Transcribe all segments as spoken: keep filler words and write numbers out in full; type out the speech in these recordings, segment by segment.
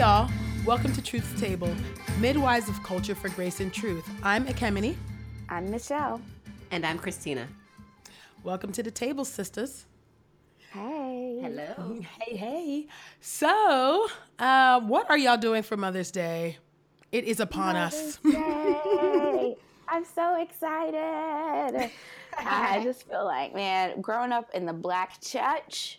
y'all. Welcome to Truth's Table, Midwives of Culture for Grace and Truth. I'm Akemini. I'm Michelle. And I'm Christina. Welcome to the table, sisters. Hey. Hello. Hey, hey. So, uh, what are y'all doing for Mother's Day? It is upon Mother's us. Day. I'm so excited. I just feel like, man, growing up in the Black church,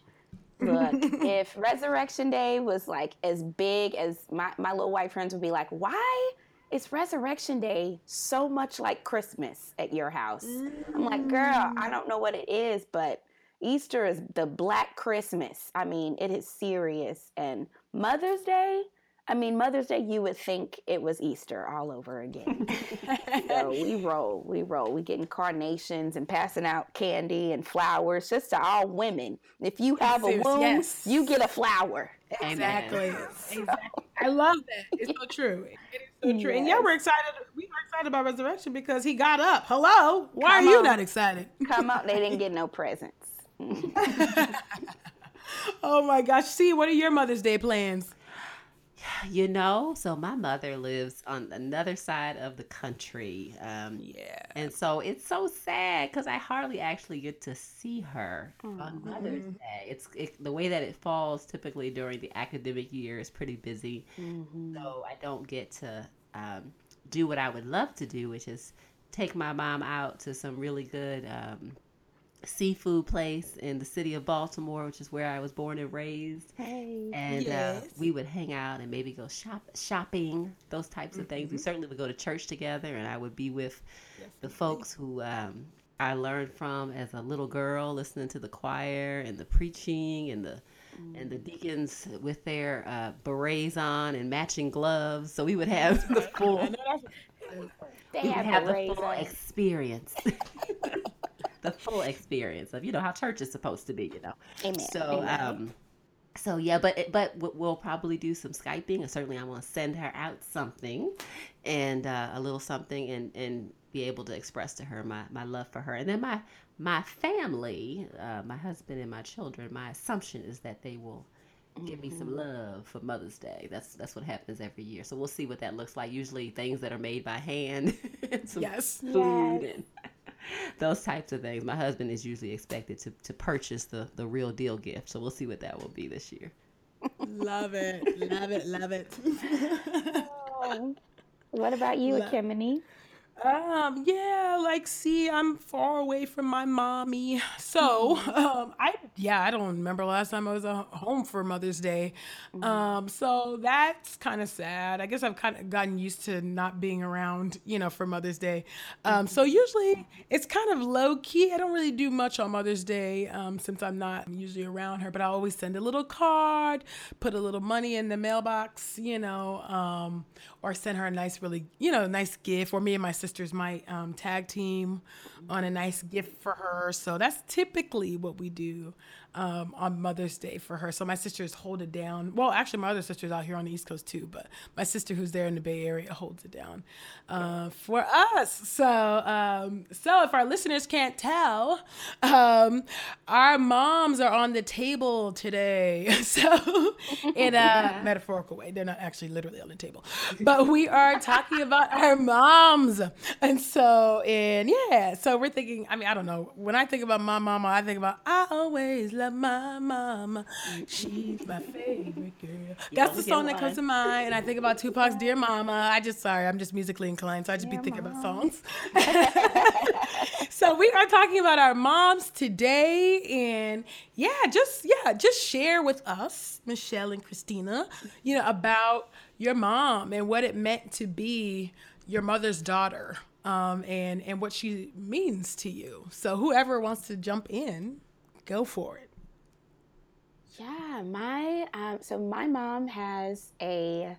look, if Resurrection Day was like as big as my, my little white friends would be like, why is Resurrection Day so much like Christmas at your house? I'm like, girl, I don't know what it is, but Easter is the Black Christmas. I mean, it is serious. And Mother's Day, I mean, Mother's Day, you would think it was Easter all over again. So we roll, we roll. We getting carnations and passing out candy and flowers just to all women. If you have a womb, yes. you get a flower. Exactly. exactly. So. I love that. It's so true. It is so true. Yes. And yeah, we're excited. We were excited about Resurrection because he got up. Hello. Why Come are you on. not excited? Come on. They didn't get no presents. Oh, my gosh. See, what are your Mother's Day plans? You know, so my mother lives on another side of the country. Um, yeah. And so it's so sad because I hardly actually get to see her mm-hmm. on Mother's Day. It's it, the way that it falls typically during the academic year is pretty busy. Mm-hmm. So I don't get to um, do what I would love to do, which is take my mom out to some really good um seafood place in the city of Baltimore, which is where I was born and raised. Hey, and yes. uh, we would hang out and maybe go shop shopping, those types mm-hmm. of things. We certainly would go to church together, and I would be with yes. the folks who um, I learned from as a little girl, listening to the choir and the preaching and the mm. and the deacons with their uh, berets on and matching gloves. So we would have the full, they we have, have the full on. experience. The full experience of, you know, how church is supposed to be, you know. Amen. So, Amen. um, so yeah, but but we'll probably do some Skyping, and certainly I want to send her out something, and uh, a little something, and, and be able to express to her my, my love for her. And then my my family, uh, my husband and my children. My assumption is that they will mm-hmm. give me some love for Mother's Day. That's that's what happens every year. So we'll see what that looks like. Usually things that are made by hand, and some yes, food yes. and those types of things. My husband is usually expected to, to purchase the, the real deal gift. So we'll see what that will be this year. Love it. Love it. Love it. Oh, what about you, Akemini? Um, yeah, like, see, I'm far away from my mommy. So, um, I, yeah, I don't remember last time I was uh, home for Mother's Day. Um, so that's kind of sad. I guess I've kind of gotten used to not being around, you know, for Mother's Day. Um, so usually it's kind of low key. I don't really do much on Mother's Day, um, since I'm not usually around her, but I always send a little card, put a little money in the mailbox, you know, um, or send her a nice, really, you know, nice gift, or me and my sister might um, tag team on a nice gift for her. So that's typically what we do um, on Mother's Day for her. So my sisters hold it down. Well, actually, my other sister's out here on the East Coast too, but my sister who's there in the Bay Area holds it down uh, for us. So, um, so if our listeners can't tell, um, our moms are on the table today. So in a yeah. metaphorical way, they're not actually literally on the table, but we are talking about our moms. And so, and yeah, so we're thinking, I mean, I don't know. When I think about my mama, I think about, I always love my mama. She's my favorite girl. You That's the song that comes to mind. And I think about Tupac's Dear Mama. I just, sorry, I'm just musically inclined. So I just Dear be thinking Mom. About songs. So we are talking about our moms today. And yeah, just, yeah, just share with us, Michelle and Christina, you know, about your mom and what it meant to be your mother's daughter, um, and, and what she means to you. So whoever wants to jump in, go for it. Yeah, my, um, so my mom has a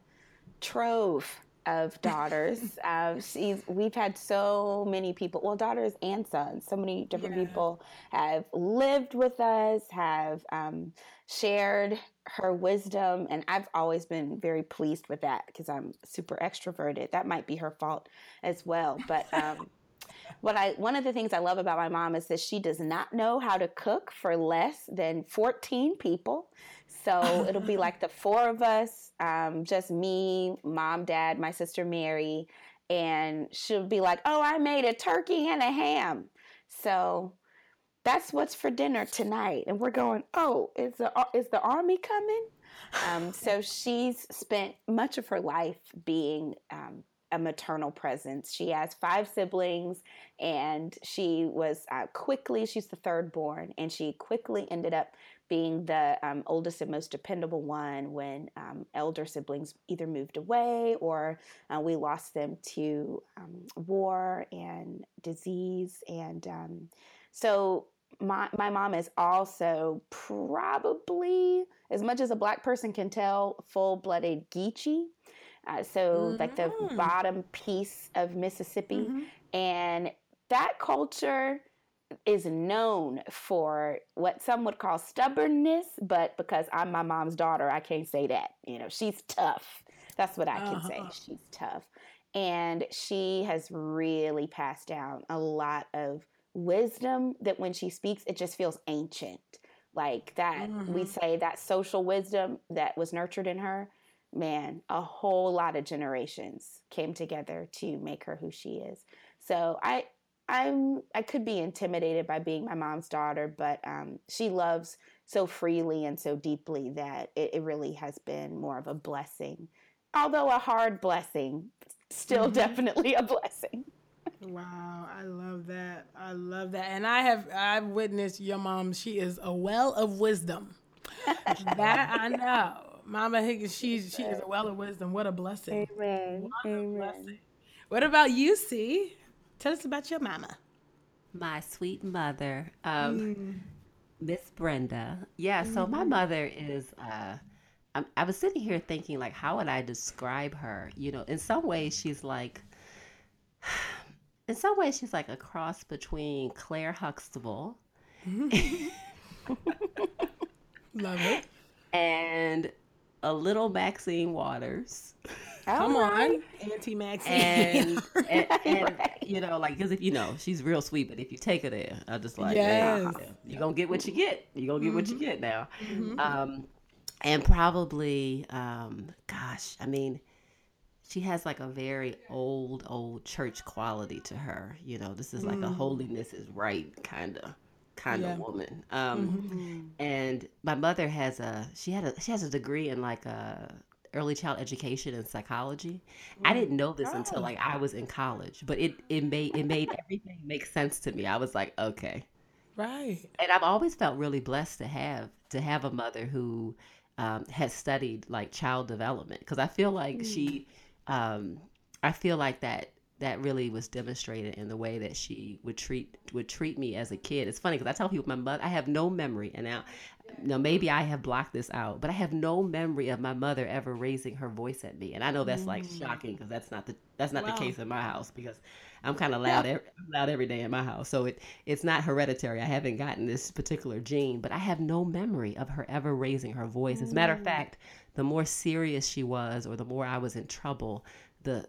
trove of daughters. uh, she's, we've had so many people, well, daughters and sons, so many different yeah. people have lived with us, have um, shared her wisdom, and I've always been very pleased with that because I'm super extroverted. That might be her fault as well, but um But I, one of the things I love about my mom is that she does not know how to cook for less than fourteen people. So it'll be like the four of us, um, just me, mom, dad, my sister, Mary. And she'll be like, oh, I made a turkey and a ham. So that's what's for dinner tonight. And we're going, oh, is the, is the army coming? Um, so she's spent much of her life being um, a maternal presence. She has five siblings, and she was uh, quickly, she's the third born, and she quickly ended up being the um, oldest and most dependable one when um, elder siblings either moved away or uh, we lost them to um, war and disease. And um, so my, my mom is also probably, as much as a Black person can tell, full-blooded Geechee. Uh, so mm-hmm. like the bottom piece of Mississippi. Mm-hmm. And that culture is known for what some would call stubbornness, but because I'm my mom's daughter, I can't say that. You know, she's tough. That's what I can uh-huh. say. She's tough. And she has really passed down a lot of wisdom that when she speaks, it just feels ancient. Like that, mm-hmm. we say that social wisdom that was nurtured in her, man, a whole lot of generations came together to make her who she is. So I... I'm, I could be intimidated by being my mom's daughter, but um, she loves so freely and so deeply that it, it really has been more of a blessing, although a hard blessing, still mm-hmm. definitely a blessing. Wow, I love that. I love that. And I have, I've witnessed your mom. She is a well of wisdom. That I know. Mama Higgins, she, she is a well of wisdom. What a blessing. Amen. What Amen. A blessing. What about you, C? Tell us about your mama. My sweet mother, um, Miss mm. Brenda. Yeah, so my mother is, uh, I, I was sitting here thinking, like, how would I describe her? You know, in some ways she's like, in some ways she's like a cross between Claire Huxtable. Mm. Love it. And a little Maxine Waters. Come right. on, Auntie Maxine. And, and, and right. you know, like, because if you know, she's real sweet, but if you take her there, I just like, yes. nah, you're going to get what you get. You're going to get mm-hmm. what you get now. Mm-hmm. Um, and probably, um, gosh, I mean, she has like a very old, old church quality to her. You know, this is like mm. a holiness is right kind of. kind yeah. of woman. Um, mm-hmm. And my mother has a, she had a, she has a degree in like a early child education and psychology. Mm-hmm. I didn't know this oh. until like I was in college, but it, it made, it made everything make sense to me. I was like, okay. Right. And I've always felt really blessed to have, to have a mother who um, has studied like child development. Cause I feel like mm-hmm. she, um, I feel like that, that really was demonstrated in the way that she would treat would treat me as a kid. It's funny because I tell people my mother, I have no memory, and now, now maybe I have blocked this out, but I have no memory of my mother ever raising her voice at me. And I know that's like shocking because that's not the that's not wow. the case in my house because I'm kind of loud every, loud every day in my house. So it it's not hereditary. I haven't gotten this particular gene, but I have no memory of her ever raising her voice. As a matter of fact, the more serious she was, or the more I was in trouble, the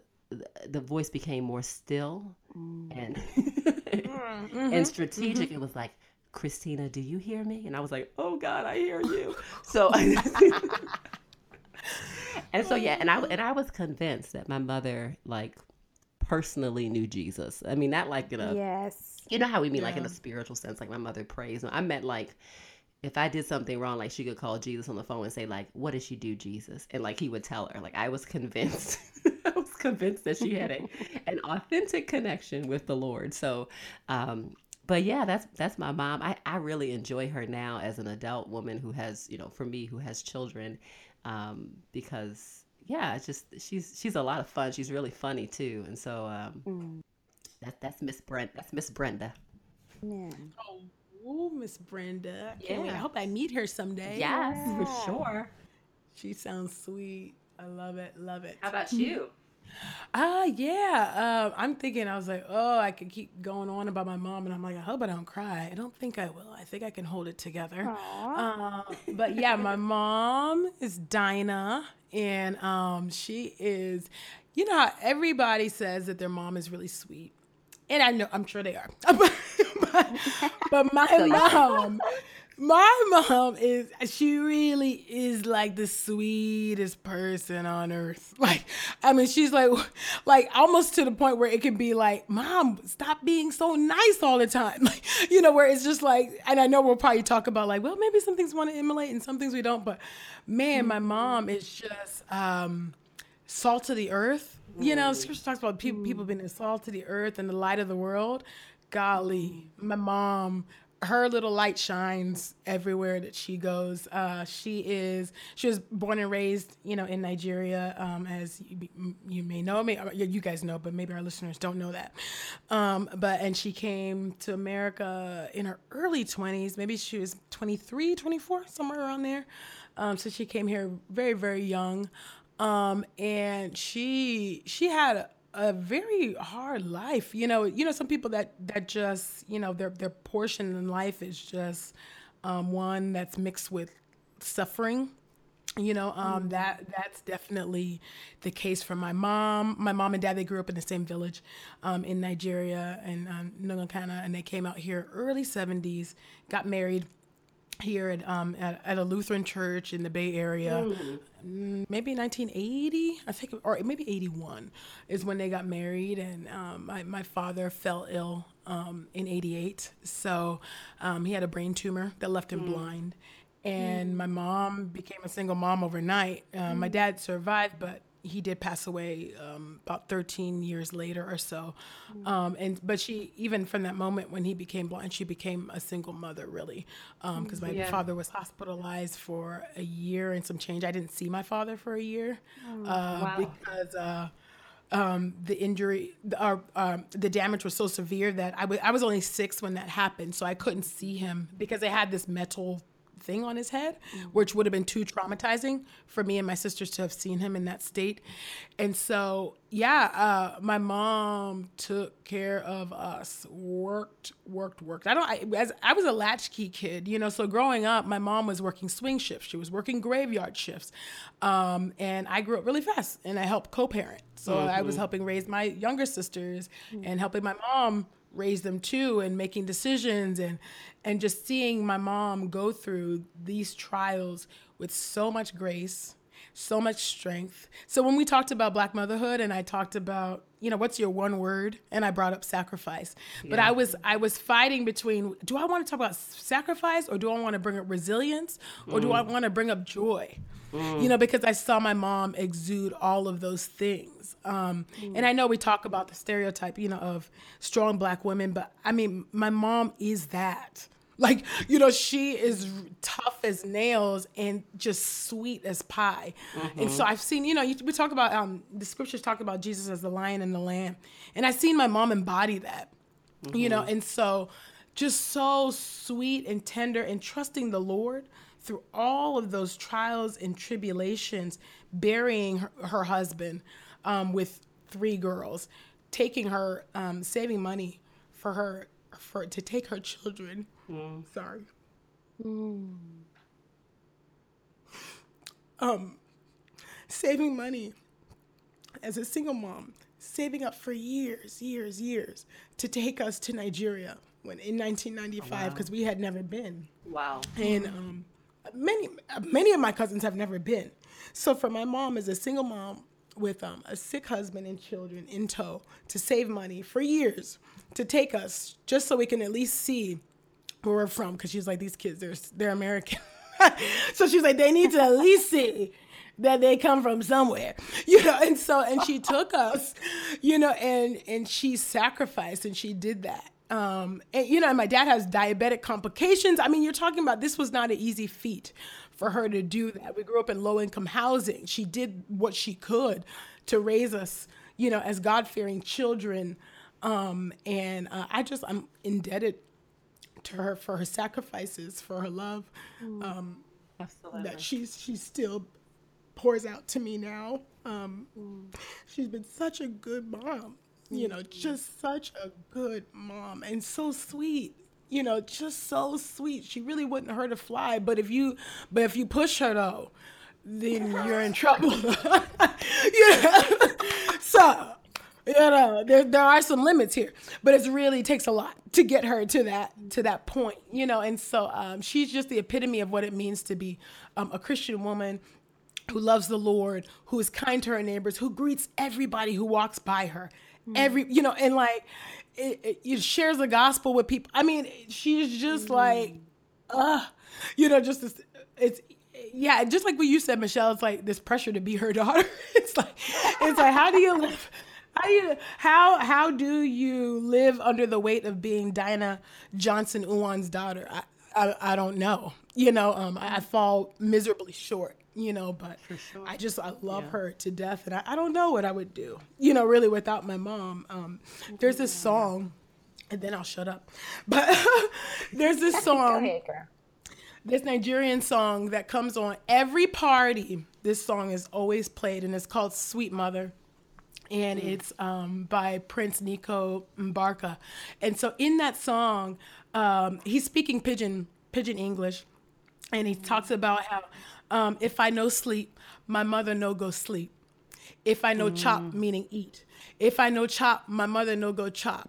the voice became more still mm. and mm-hmm. and strategic. Mm-hmm. It was like, Christina, do you hear me? And I was like, oh God, I hear you. So, and so yeah, and I and I was convinced that my mother like personally knew Jesus. I mean, not like in a yes, you know how we mean yeah. like in a spiritual sense, like my mother prays. I meant like. If I did something wrong, like she could call Jesus on the phone and say like, what did she do, Jesus? And like, he would tell her, like, I was convinced, I was convinced that she had a, an authentic connection with the Lord. So, um, but yeah, that's, that's my mom. I, I really enjoy her now as an adult woman who has, you know, for me, who has children, um, because yeah, it's just, she's, she's a lot of fun. She's really funny too. And so, um, mm. that, that's Miss Brent. That's Miss Brenda. Yeah. Oh. Oh, Miss Brenda. Yeah. Anyway, I hope I meet her someday. Yes, yeah. for sure. She sounds sweet. I love it. Love it. How about you? Uh, yeah. Uh, I'm thinking, I was like, oh, I could keep going on about my mom. And I'm like, I hope I don't cry. I don't think I will. I think I can hold it together. Uh, but yeah, my mom is Dinah. And um, she is, you know, how everybody says that their mom is really sweet. and I know I'm sure they are. but, but my so, mom, yeah. my mom is she really is like the sweetest person on earth. Like, I mean, she's like, like almost to the point where it can be like, Mom, stop being so nice all the time. Like, you know, where it's just like, and I know we'll probably talk about like, well, maybe some things want to emulate and some things we don't. But man, my mom is just um, salt of the earth. You know, scripture talks about people, people being salt to the earth and the light of the world. Golly, my mom, her little light shines everywhere that she goes. Uh, she is, she was born and raised, you know, in Nigeria, um, as you, you may know, may, you guys know, but maybe our listeners don't know that. Um, but, and she came to America in her early twenties, maybe she was twenty-three, twenty-four, somewhere around there. Um, so she came here very, very young. Um, and she, she had a, a very hard life, you know, you know, some people that, that just, you know, their, their portion in life is just, um, one that's mixed with suffering, you know, um, mm-hmm. that, that's definitely the case for my mom. My mom and dad, they grew up in the same village, um, in Nigeria and, um, Nungokana, and they came out here early seventies, got married here at, um, at, at a Lutheran church in the Bay Area, mm. maybe nineteen eighty, I think, or maybe eighty-one is when they got married. And um, my, my father fell ill um, in eighty-eight. So um, he had a brain tumor that left him mm. blind. And mm. my mom became a single mom overnight. Uh, mm. My dad survived, but he did pass away um, about thirteen years later or so. Um, and but she, even from that moment when he became blind, she became a single mother, really, because um, my yeah. father was hospitalized for a year and some change. I didn't see my father for a year oh, uh, wow. because uh, um, the injury, the, uh, uh, the damage was so severe that I, w- I was only six when that happened, so I couldn't see him because they had this metal thing on his head, which would have been too traumatizing for me and my sisters to have seen him in that state. And so, yeah, uh, my mom took care of us, worked, worked, worked. I don't, I, as I was a latchkey kid, you know, so growing up, my mom was working swing shifts. She was working graveyard shifts. Um, and I grew up really fast and I helped co-parent. So mm-hmm. I was helping raise my younger sisters mm-hmm. and helping my mom raise them too, and making decisions, and and just seeing my mom go through these trials with so much grace, so much strength. So when we talked about Black motherhood and I talked about, you know, what's your one word? And I brought up sacrifice. Yeah. But I was I was fighting between, do I want to talk about sacrifice, or do I want to bring up resilience, or mm. do I want to bring up joy? Mm. You know, because I saw my mom exude all of those things. Um, mm. And I know we talk about the stereotype, you know, of strong Black women, but I mean, my mom is that. Like, you know, she is tough as nails and just sweet as pie. Mm-hmm. And so I've seen, you know, you, we talk about, um, the scriptures talk about Jesus as the lion and the lamb. And I've seen my mom embody that, mm-hmm. you know, and so just so sweet and tender and trusting the Lord through all of those trials and tribulations, burying her, her husband um, with three girls, taking her, um, saving money for her, for to take her children. Mm. Sorry. Mm. Um, saving money as a single mom, saving up for years, years, years to take us to Nigeria when in nineteen ninety-five, because oh, wow. we had never been. Wow. And um, many, many of my cousins have never been. So for my mom as a single mom with um, a sick husband and children in tow to save money for years to take us just so we can at least see where we're from, because she's like, these kids, they're they're American. So she's like, they need to at least see that they come from somewhere, you know. And so, and she took us, you know, and and she sacrificed, and she did that. Um, and you know, and my dad has diabetic complications. I mean, you're talking about, this was not an easy feat for her to do that. We grew up in low-income housing. She did what she could to raise us, you know, as God-fearing children. Um, and uh, I just, I'm indebted to her for her sacrifices, for her love, um, that she's, she still pours out to me now. Um, mm. She's been such a good mom, you know, mm. just such a good mom, and so sweet, you know, just so sweet. She really wouldn't hurt a fly, but if you, but if you push her though, then you're in trouble. You know? So You know, there there are some limits here, but it's really takes a lot to get her to that to that point, you know. And so um, she's just the epitome of what it means to be um, a Christian woman who loves the Lord, who is kind to her neighbors, who greets everybody who walks by her, mm. every you know, and like it, it, it shares the gospel with people. I mean, she's just mm. like, uh, you know, just this, it's. Yeah, just like what you said, Michelle, it's like this pressure to be her daughter. It's like, it's like, how do you live? How do you, how, how do you live under the weight of being Dinah Johnson Uwan's daughter? I, I, I don't know. You know, um, I, I fall miserably short, you know, but sure. I just, I love yeah. her to death. And I, I don't know what I would do, you know, really without my mom. Um, there's this song, and then I'll shut up, but there's this song. Go ahead, girl. This Nigerian song that comes on every party, this song is always played, and it's called Sweet Mother. And mm. it's um, by Prince Nico Mbarga. And so in that song, um, he's speaking pidgin, pidgin English. And he mm. talks about how, um, if I no sleep, my mother no go sleep. If I no mm. chop, meaning eat. If I no chop, my mother no go chop.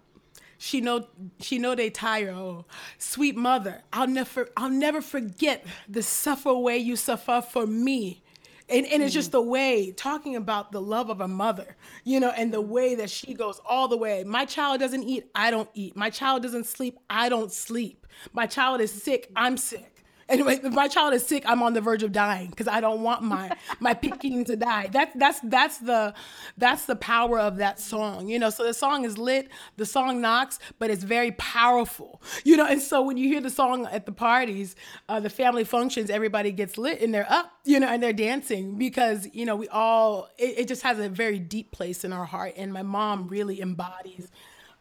She know, she know they tire. Oh, sweet mother, I'll never, I'll never forget the suffer way you suffer for me, and and mm. it's just the way talking about the love of a mother, you know, and the way that she goes all the way. My child doesn't eat, I don't eat. My child doesn't sleep, I don't sleep. My child is sick, I'm sick. Anyway, if my child is sick, I'm on the verge of dying because I don't want my my picking to die. That's that's that's the that's the power of that song, you know. So the song is lit, the song knocks, but it's very powerful, you know. And so when you hear the song at the parties, uh, the family functions, everybody gets lit and they're up, you know, and they're dancing because you know we all. It, it just has a very deep place in our heart, and my mom really embodies.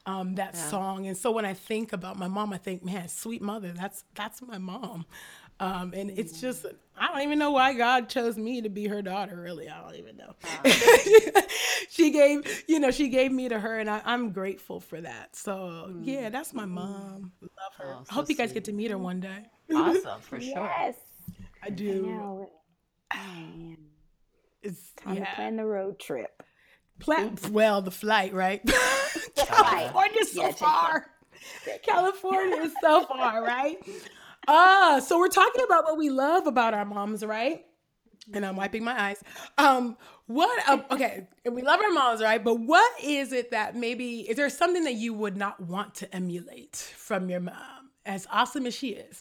Um, that yeah. song. And so when I think about my mom, I think, man, sweet mother, that's that's my mom. Um, and it's just, I don't even know why God chose me to be her daughter, really. I don't even know. Wow. She gave, you know, she gave me to her, and I, I'm grateful for that. So mm. yeah, that's my mom. Love her. Oh, so I hope you guys sweet. Get to meet her one day. Awesome, for sure. Yes. I do. I it's time yeah. to plan the road trip. Plan- well, the flight, right? California's so yeah, far. California is so far, right? Ah, uh, so we're talking about what we love about our moms, right? And I'm wiping my eyes. Um, what? Uh, okay, and we love our moms, right? But what is it that maybe is there something that you would not want to emulate from your mom? As awesome as she is,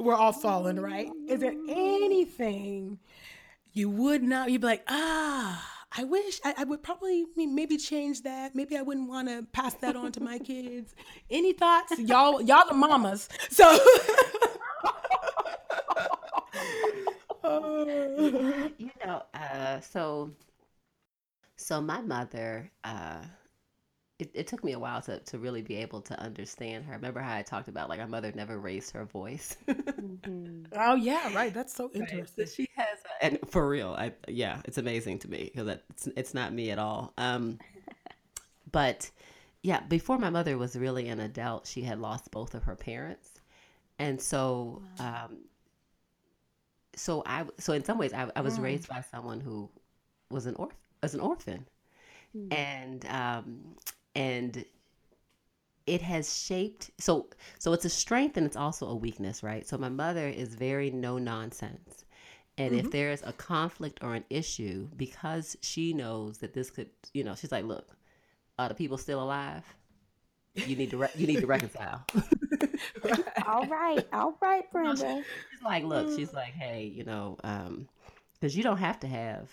we're all falling, right? Is there anything you would not? You'd be like, ah. I wish I, I would probably maybe change that. Maybe I wouldn't want to pass that on to my kids. Any thoughts? Y'all, y'all the mamas. So you know, uh, so so my mother, uh, it, it took me a while to, to really be able to understand her. Remember how I talked about like our mother never raised her voice. mm-hmm. Oh yeah, right. That's so interesting. Right. So she has, a, and for real, I yeah, it's amazing to me because it's it's not me at all. Um, but yeah, before my mother was really an adult, she had lost both of her parents, and so wow. um, so I so in some ways I, I was yeah. raised by someone who was an orph as an orphan, mm-hmm. and um. And it has shaped, so so it's a strength and it's also a weakness, right? So my mother is very no nonsense. And mm-hmm. if there is a conflict or an issue, because she knows that this could, you know, she's like, look, are the people still alive? You need to, re- you need to reconcile. all right. All right, Brenda. She's like, look, she's like, hey, you know, um, because you don't have to have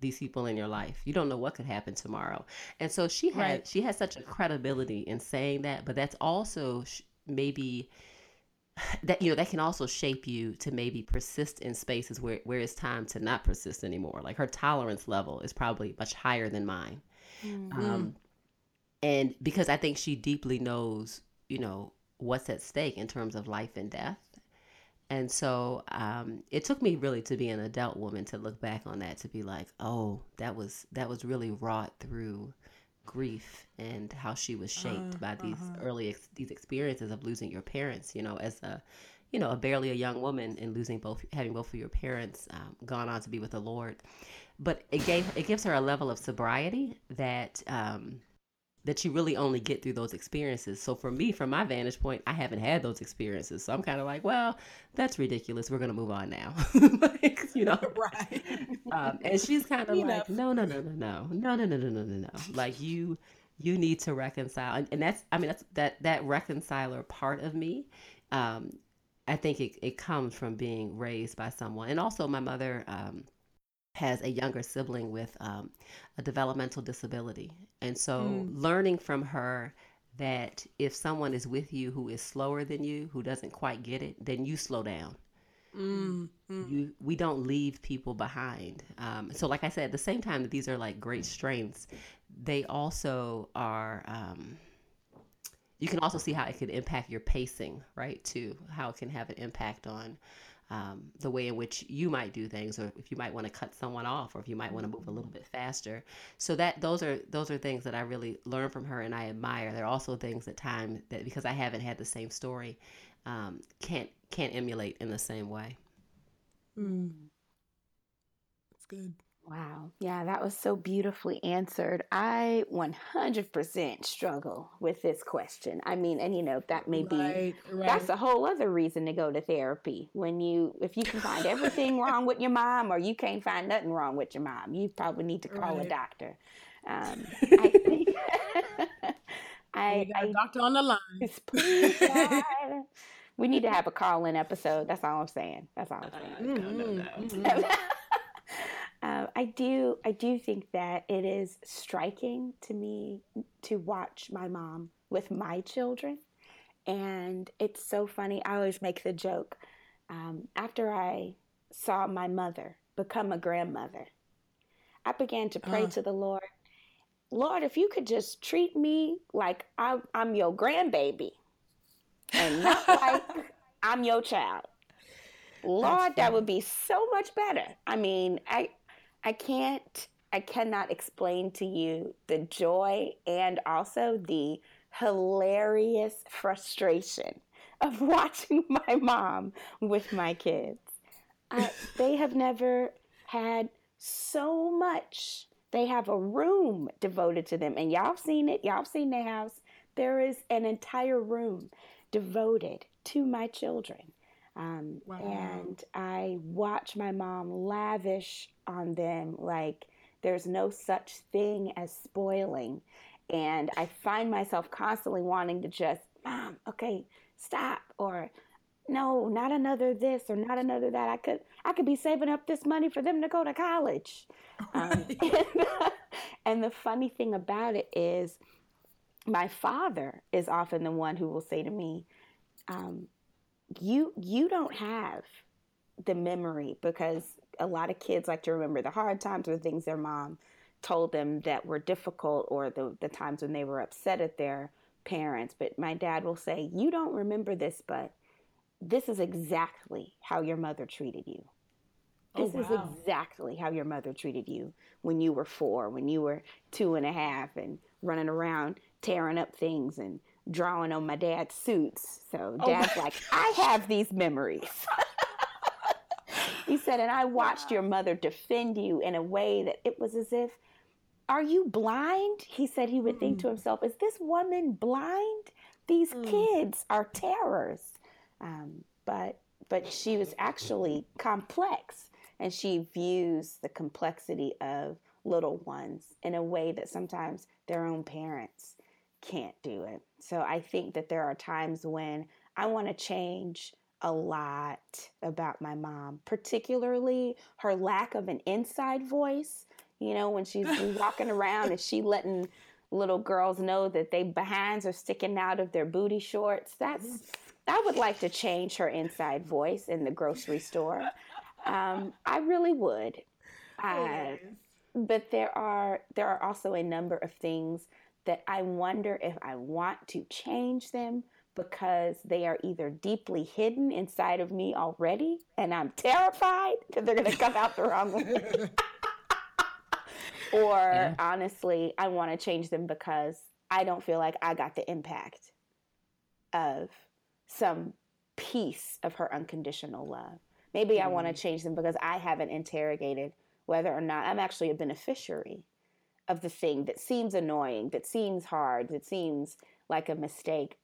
these people in your life. You don't know what could happen tomorrow. And so she had right. she has such a credibility in saying that, but that's also sh- maybe that, you know, that can also shape you to maybe persist in spaces where, where it's time to not persist anymore. Like her tolerance level is probably much higher than mine. Mm-hmm. Um, and because I think she deeply knows, you know, what's at stake in terms of life and death. And so um, it took me really to be an adult woman to look back on that, to be like, oh, that was that was really wrought through grief and how she was shaped uh, by these uh-huh. early ex- these experiences of losing your parents, you know, as a, you know, a barely a young woman and losing both, having both of your parents um, gone on to be with the Lord. But it gave, it gives her a level of sobriety that, um, that you really only get through those experiences. So for me, from my vantage point, I haven't had those experiences. So I'm kind of like, well, that's ridiculous. We're going to move on now. Like, you know, right. Um, and she's kind of like, no, no, no, no, no, no, no, no, no, no, no, no. Like you, you need to reconcile. And, and that's, I mean, that's that, that reconciler part of me. Um, I think it, it comes from being raised by someone. And also my mother, um, has a younger sibling with um, a developmental disability. And so mm. learning from her that if someone is with you who is slower than you, who doesn't quite get it, then you slow down. Mm. Mm. You, we don't leave people behind. Um, so like I said, at the same time that these are like great strengths, they also are, um, you can also see how it could impact your pacing, right, too, how it can have an impact on Um, the way in which you might do things, or if you might want to cut someone off, or if you might want to move a little bit faster. So that those are those are things that I really learned from her and I admire. They're also things at times that, because I haven't had the same story, um, can't can't emulate in the same way. Mm. That's good. Wow. Yeah, that was so beautifully answered. I one hundred percent struggle with this question. I mean, and you know, that may be, right, right. That's a whole other reason to go to therapy. When you, if you can find everything wrong with your mom, or you can't find nothing wrong with your mom, you probably need to call right. a doctor. Um, I think, I, got a I, doctor on the line. Please, God. We need to have a call-in episode. That's all I'm saying. That's all I'm saying. Uh, no, no, no. Mm-hmm. Uh, I do I do think that it is striking to me to watch my mom with my children. And it's so funny. I always make the joke. Um, after I saw my mother become a grandmother, I began to pray uh. to the Lord. Lord, if you could just treat me like I'm, I'm your grandbaby and not like I'm your child. Lord, that would be so much better. I mean, I... I can't, I cannot explain to you the joy and also the hilarious frustration of watching my mom with my kids. Uh, they have never had so much. They have a room devoted to them. And y'all have seen it. Y'all have seen the house. There is an entire room devoted to my children. Um, wow. And I watch my mom lavish on them like there's no such thing as spoiling. And I find myself constantly wanting to just, Mom, okay, stop, or no, not another this or not another that. I could I could be saving up this money for them to go to college. Um, and, the, and the funny thing about it is my father is often the one who will say to me, um, you you don't have the memory, because a lot of kids like to remember the hard times or the things their mom told them that were difficult, or the, the times when they were upset at their parents. But my dad will say, you don't remember this, but this is exactly how your mother treated you. This oh, wow. is exactly how your mother treated you when you were four, when you were two and a half and running around tearing up things and drawing on my dad's suits. So dad's oh like, I have these memories. He said, and I watched your mother defend you in a way that it was as if, are you blind? He said he would mm. think to himself, is this woman blind? These mm. kids are terrors. Um, but but she was actually complex, and she views the complexity of little ones in a way that sometimes their own parents can't do it. So I think that there are times when I want to change a lot about my mom, particularly her lack of an inside voice. You know, when she's walking around and she letting little girls know that they behinds are sticking out of their booty shorts. That's, I would like to change her inside voice in the grocery store. Um, I really would. Uh, but there are, there are also a number of things that I wonder if I want to change them, because they are either deeply hidden inside of me already, and I'm terrified that they're going to come out the wrong way. Or yeah. honestly, I want to change them because I don't feel like I got the impact of some piece of her unconditional love. Maybe mm. I want to change them because I haven't interrogated whether or not I'm actually a beneficiary of the thing that seems annoying, that seems hard, that seems like a mistake.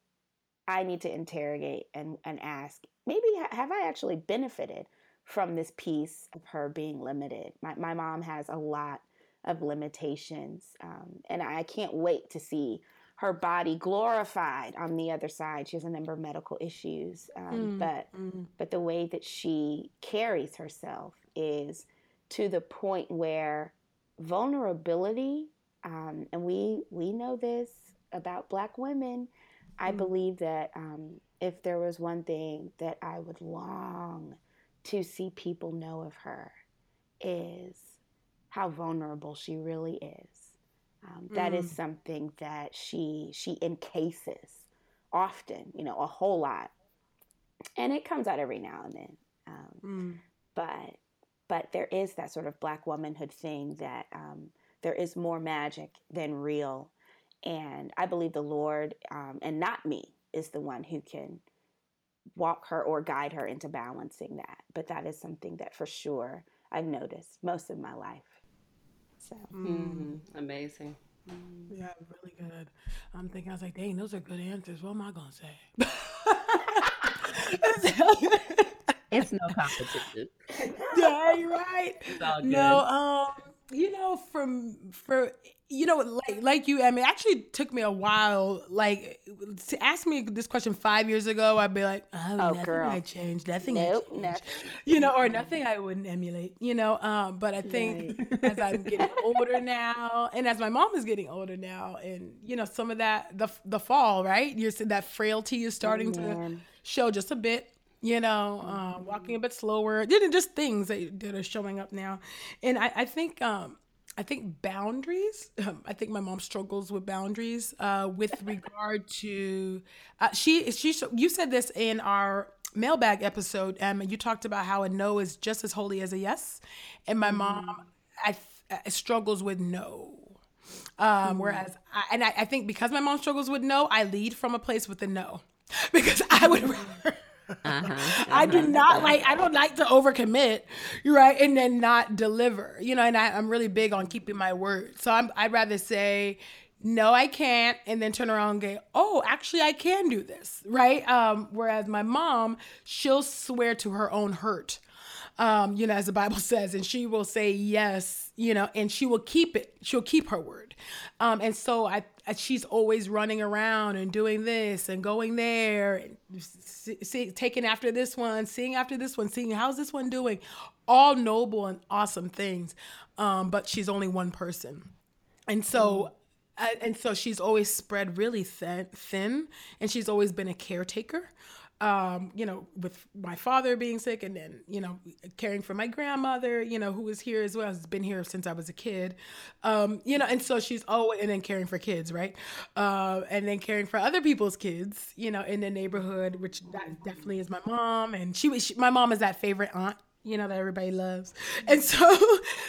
I need to interrogate and, and ask, maybe have I actually benefited from this piece of her being limited? My, my mom has a lot of limitations, um, and I can't wait to see her body glorified on the other side. She has a number of medical issues, um, mm, but mm. but the way that she carries herself is to the point where vulnerability, um, and we we know this about Black women. Mm. I believe that um, if there was one thing that I would long to see people know of her, is how vulnerable she really is. Um, that mm. is something that she she encases often, you know, a whole lot, and it comes out every now and then. Um, mm. But but there is that sort of Black womanhood thing that um, there is more magic than real, and I believe the Lord um, and not me is the one who can walk her or guide her into balancing that. But that is something that for sure I've noticed most of my life. So mm, amazing. Yeah, really good. I'm thinking, I was like, dang, those are good answers. What am I gonna say? It's no competition. Yeah, you're right. It's all good. No, um, you know, from for you know, like like you, I mean, it actually took me a while. Like to ask me this question five years ago, I'd be like, oh, oh nothing girl. I changed, nothing nope, I changed. Nothing. You know, or nothing I wouldn't emulate, you know. Um, but I think right. as I'm getting older now, and as my mom is getting older now, and you know, some of that the the fall, right? You're that frailty is starting oh, to show just a bit. You know, mm-hmm. uh, walking a bit slower. Just things that, that are showing up now, and I, I think. Um, I think boundaries, um, I think my mom struggles with boundaries uh, with regard to, uh, she, she, you said this in our mailbag episode, um, and you talked about how a no is just as holy as a yes. And my mm. mom I, I struggles with no. Um, mm. Whereas, I, and I, I think because my mom struggles with no, I lead from a place with a no, because I would rather. Uh-huh, uh-huh, I do not uh-huh. like, I don't like to overcommit, right? And then not deliver, you know, and I, I'm really big on keeping my word. So I'm, I'd rather say, no, I can't. And then turn around and go, oh, actually I can do this, right? Um, whereas my mom, she'll swear to her own hurt, um, you know, as the Bible says, and she will say yes, you know, and she will keep it. She'll keep her word. Um, and so I she's always running around and doing this and going there and see, see, taking after this one, seeing after this one, seeing how's this one doing, all noble and awesome things. Um, but she's only one person. And so, mm. and so she's always spread really thin, thin and she's always been a caretaker. Um, you know, with my father being sick and then, you know, caring for my grandmother, you know, who was here as well, has been here since I was a kid, um, you know, and so she's always, and then caring for kids, right? Uh, and then caring for other people's kids, you know, in the neighborhood, which that definitely is my mom. And she was, she, my mom is that favorite aunt, you know, that everybody loves. And so,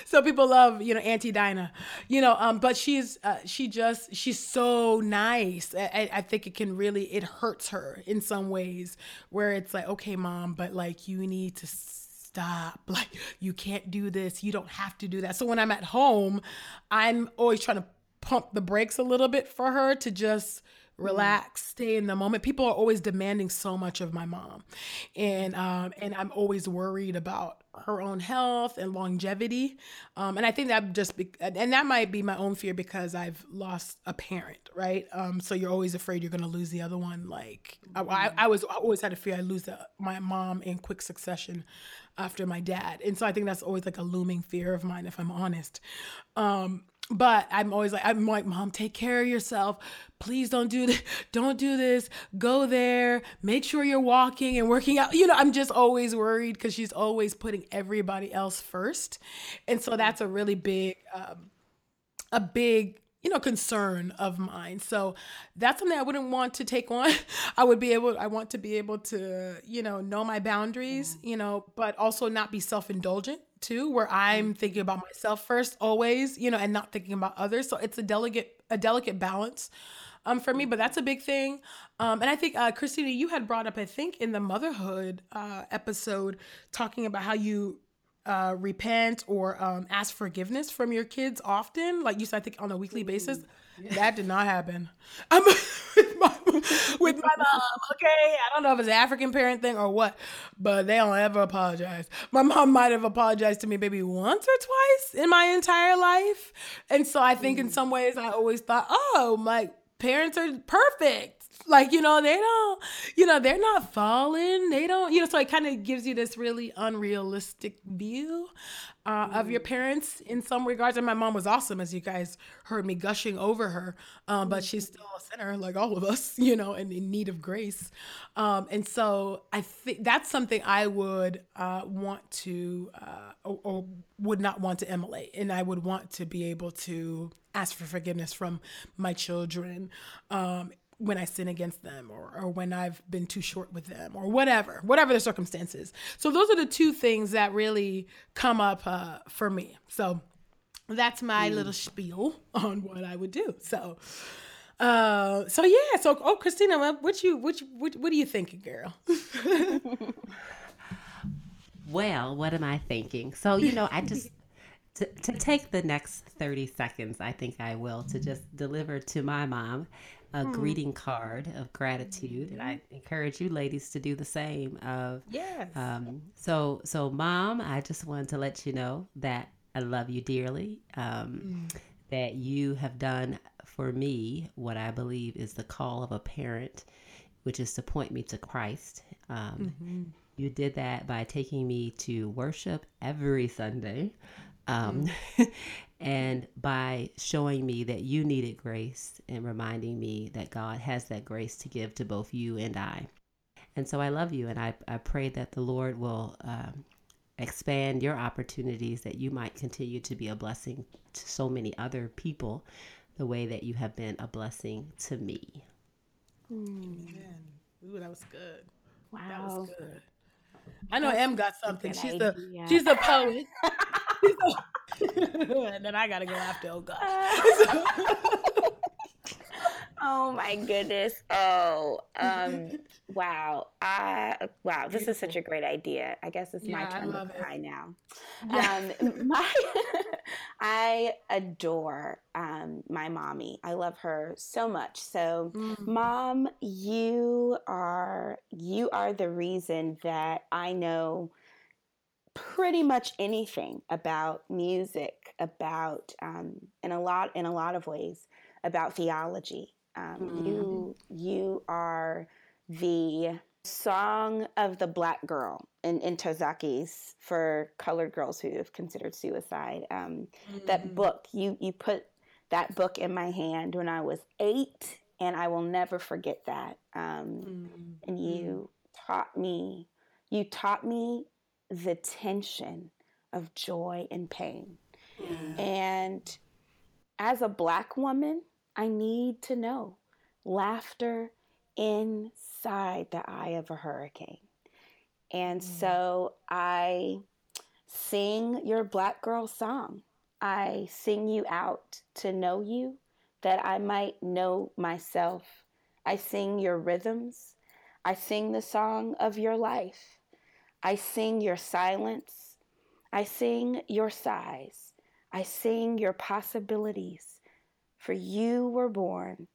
so people love, you know, Auntie Dinah, you know, um, but she's, uh, she just, she's so nice. I, I think it can really, it hurts her in some ways where it's like, okay, mom, but like, you need to stop. Like, you can't do this. You don't have to do that. So when I'm at home, I'm always trying to pump the brakes a little bit for her to just relax, stay in the moment. People are always demanding so much of my mom. And um, and I'm always worried about her own health and longevity. Um, and I think that just, be- and that might be my own fear because I've lost a parent, right? Um, so you're always afraid you're going to lose the other one. Like I, I, I was I always had a fear I'd lose the, my mom in quick succession after my dad. And so I think that's always like a looming fear of mine, if I'm honest. Um, But I'm always like, I'm like, mom, take care of yourself. Please don't do this. Don't do this. Go there. Make sure you're walking and working out. You know, I'm just always worried because she's always putting everybody else first. And so that's a really big, um, a big, you know, concern of mine. So that's something I wouldn't want to take on. I would be able, I want to be able to, you know, know my boundaries, yeah. you know, but also not be self-indulgent. Too, where I'm thinking about myself first always, you know, and not thinking about others. So it's a delicate, a delicate balance um, for me, but that's a big thing. Um, and I think, uh, Christina, you had brought up, I think in the motherhood, uh, episode, talking about how you, uh, repent or, um, ask forgiveness from your kids often. Like you said, I think on a weekly basis. Yeah. That did not happen. I'm with my, with my mom. Okay. I don't know if it's an African parent thing or what, but they don't ever apologize. My mom might've apologized to me maybe once or twice in my entire life. And so I think mm. in some ways I always thought, oh, my parents are perfect. Like, you know, they don't, you know, they're not falling. They don't, you know, so it kind of gives you this really unrealistic view uh, mm-hmm. of your parents in some regards. And my mom was awesome, as you guys heard me gushing over her. Um, but she's still a sinner, like all of us, you know, and in need of grace. Um, and so I think that's something I would uh, want to, uh, or, or would not want to emulate. And I would want to be able to ask for forgiveness from my children. Um, when I sin against them or, or when I've been too short with them or whatever, whatever the circumstances. So those are the two things that really come up uh, for me. So that's my mm. little spiel on what I would do. So, uh, so yeah. So, oh, Christina, what you, what you, what, what are you thinking, girl? Well, what am I thinking? So, you know, I just, to, to take the next thirty seconds, I think I will, to just deliver to my mom a mm. greeting card of gratitude, and I encourage you ladies to do the same. Of yes. Um, so, so Mom, I just wanted to let you know that I love you dearly. Um, mm. That you have done for me what I believe is the call of a parent, which is to point me to Christ. Um, mm-hmm. You did that by taking me to worship every Sunday, um, mm. and by showing me that you needed grace and reminding me that God has that grace to give to both you and I. And so I love you. And I, I pray that the Lord will um, expand your opportunities, that you might continue to be a blessing to so many other people the way that you have been a blessing to me. Amen. Ooh, that was good. Wow. That was good. I know Em got something. She's the, she's the poet. She's the and then I gotta go after, oh gosh. Oh my goodness. Oh, um, wow. I, wow, this is such a great idea. I guess it's yeah, my turn to cry now. Yeah. Um, my, I adore um, my mommy. I love her so much. So, mm-hmm. Mom, you are you are the reason that I know pretty much anything about music, about um, in a lot in a lot of ways about theology. Um, mm-hmm. You you are the song of the Black girl in, in Tozaki's "For Colored Girls Who Have Considered Suicide." Um, mm-hmm. That book you you put that book in my hand when I was eight, and I will never forget that. Um, mm-hmm. And you taught me you taught me. the tension of joy and pain. Yeah. And as a Black woman, I need to know laughter inside the eye of a hurricane. And mm. so I sing your Black girl song. I sing you out to know you, that I might know myself. I sing your rhythms. I sing the song of your life. I sing your silence, I sing your sighs, I sing your possibilities, for you were born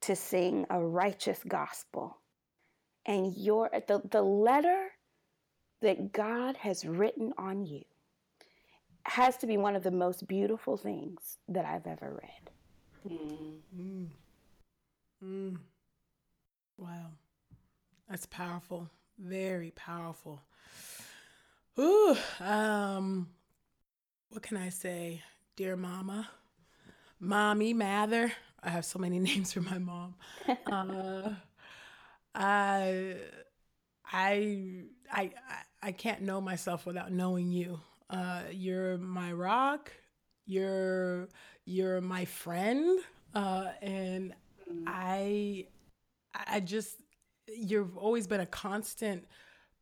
to sing a righteous gospel. And your the, the letter that God has written on you has to be one of the most beautiful things that I've ever read. Mm. Mm. Mm. Wow, that's powerful. Very powerful. Ooh, um, what can I say? Dear Mama, Mommy, Mather. I have so many names for my mom. Uh, I, I, I, I can't know myself without knowing you. Uh, you're my rock. You're, you're my friend. Uh, and I, I just. You've always been a constant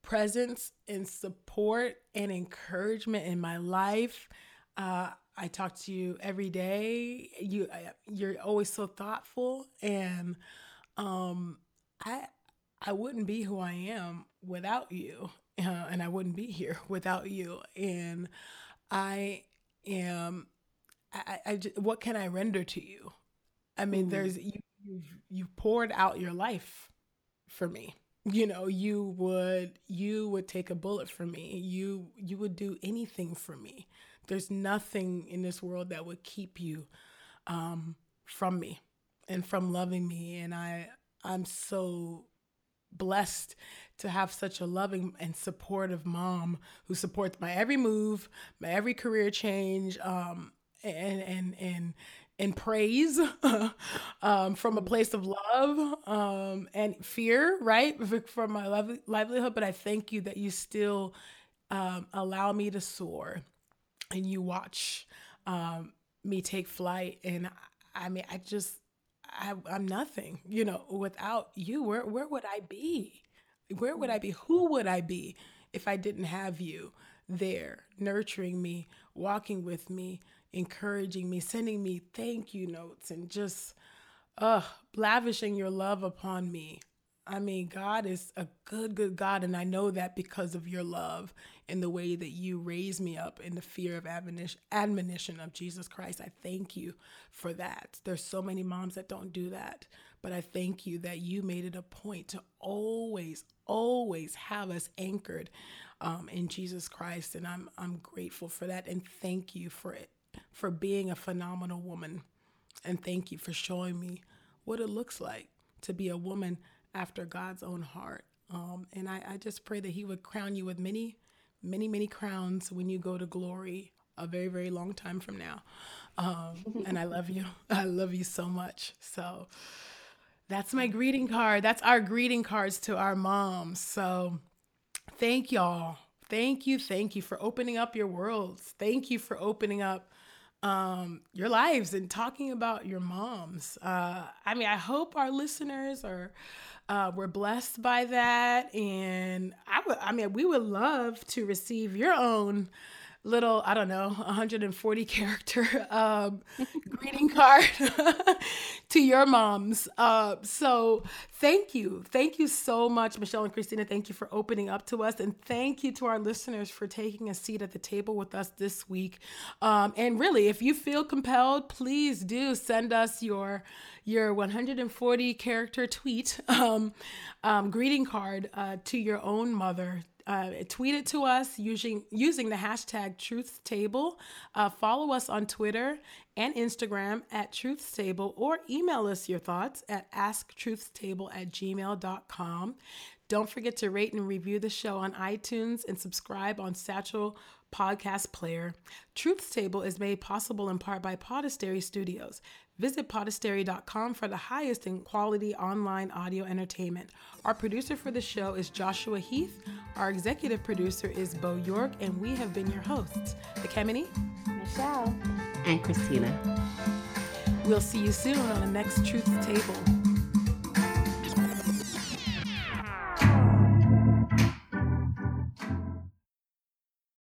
presence and support and encouragement in my life. Uh, I talk to you every day. You, you're always so thoughtful, and um, I, I wouldn't be who I am without you, uh, and I wouldn't be here without you. And I am, I, I, I what can I render to you? I mean, mm-hmm. there's you, you've, you've poured out your life for me. You know, you would, you would take a bullet for me. You, you would do anything for me. There's nothing in this world that would keep you um, from me and from loving me. And I, I'm so blessed to have such a loving and supportive mom who supports my every move, my every career change, um, and, and, and, and praise um, from a place of love um, and fear, right? For my lov- livelihood. But I thank you that you still um, allow me to soar, and you watch um, me take flight. And I, I mean, I just, I, I'm nothing, you know, without you. Where, where would I be? Where would I be? Who would I be if I didn't have you there, nurturing me, walking with me, encouraging me, sending me thank you notes, and just uh, lavishing your love upon me? I mean, God is a good, good God. And I know that because of your love and the way that you raise me up in the fear of admonition, admonition of Jesus Christ. I thank you for that. There's so many moms that don't do that, but I thank you that you made it a point to always, always have us anchored um, in Jesus Christ. And I'm, I'm grateful for that. And thank you for it, for being a phenomenal woman. And thank you for showing me what it looks like to be a woman after God's own heart. Um, and I, I just pray that he would crown you with many, many, many crowns when you go to glory a very, very long time from now. Um, and I love you. I love you so much. So that's my greeting card. That's our greeting cards to our moms. So thank y'all. Thank you. Thank you for opening up your worlds. Thank you for opening up Um, your lives and talking about your moms. Uh, I mean, I hope our listeners are uh, were blessed by that. And I would, I mean, we would love to receive your own little, I don't know, one hundred forty character um, greeting card to your moms. Uh, so thank you. Thank you so much, Michelle and Christina. Thank you for opening up to us. And thank you to our listeners for taking a seat at the table with us this week. Um, and really, if you feel compelled, please do send us your your one hundred forty character tweet um, um, greeting card uh, to your own mother. Uh, tweet it to us using using the hashtag Truth's Table. Uh, follow us on Twitter and Instagram at Truth's Table, or email us your thoughts at ask truths table at gmail dot com. Don't forget to rate and review the show on iTunes and subscribe on Satchel Podcast Player. Truth's Table is made possible in part by Podistery Studios. Visit podistery dot com for the highest in quality online audio entertainment. Our producer for the show is Joshua Heath. Our executive producer is Beau York, and we have been your hosts, Akemini, Michelle, and Christina. We'll see you soon on the next Truth's Table.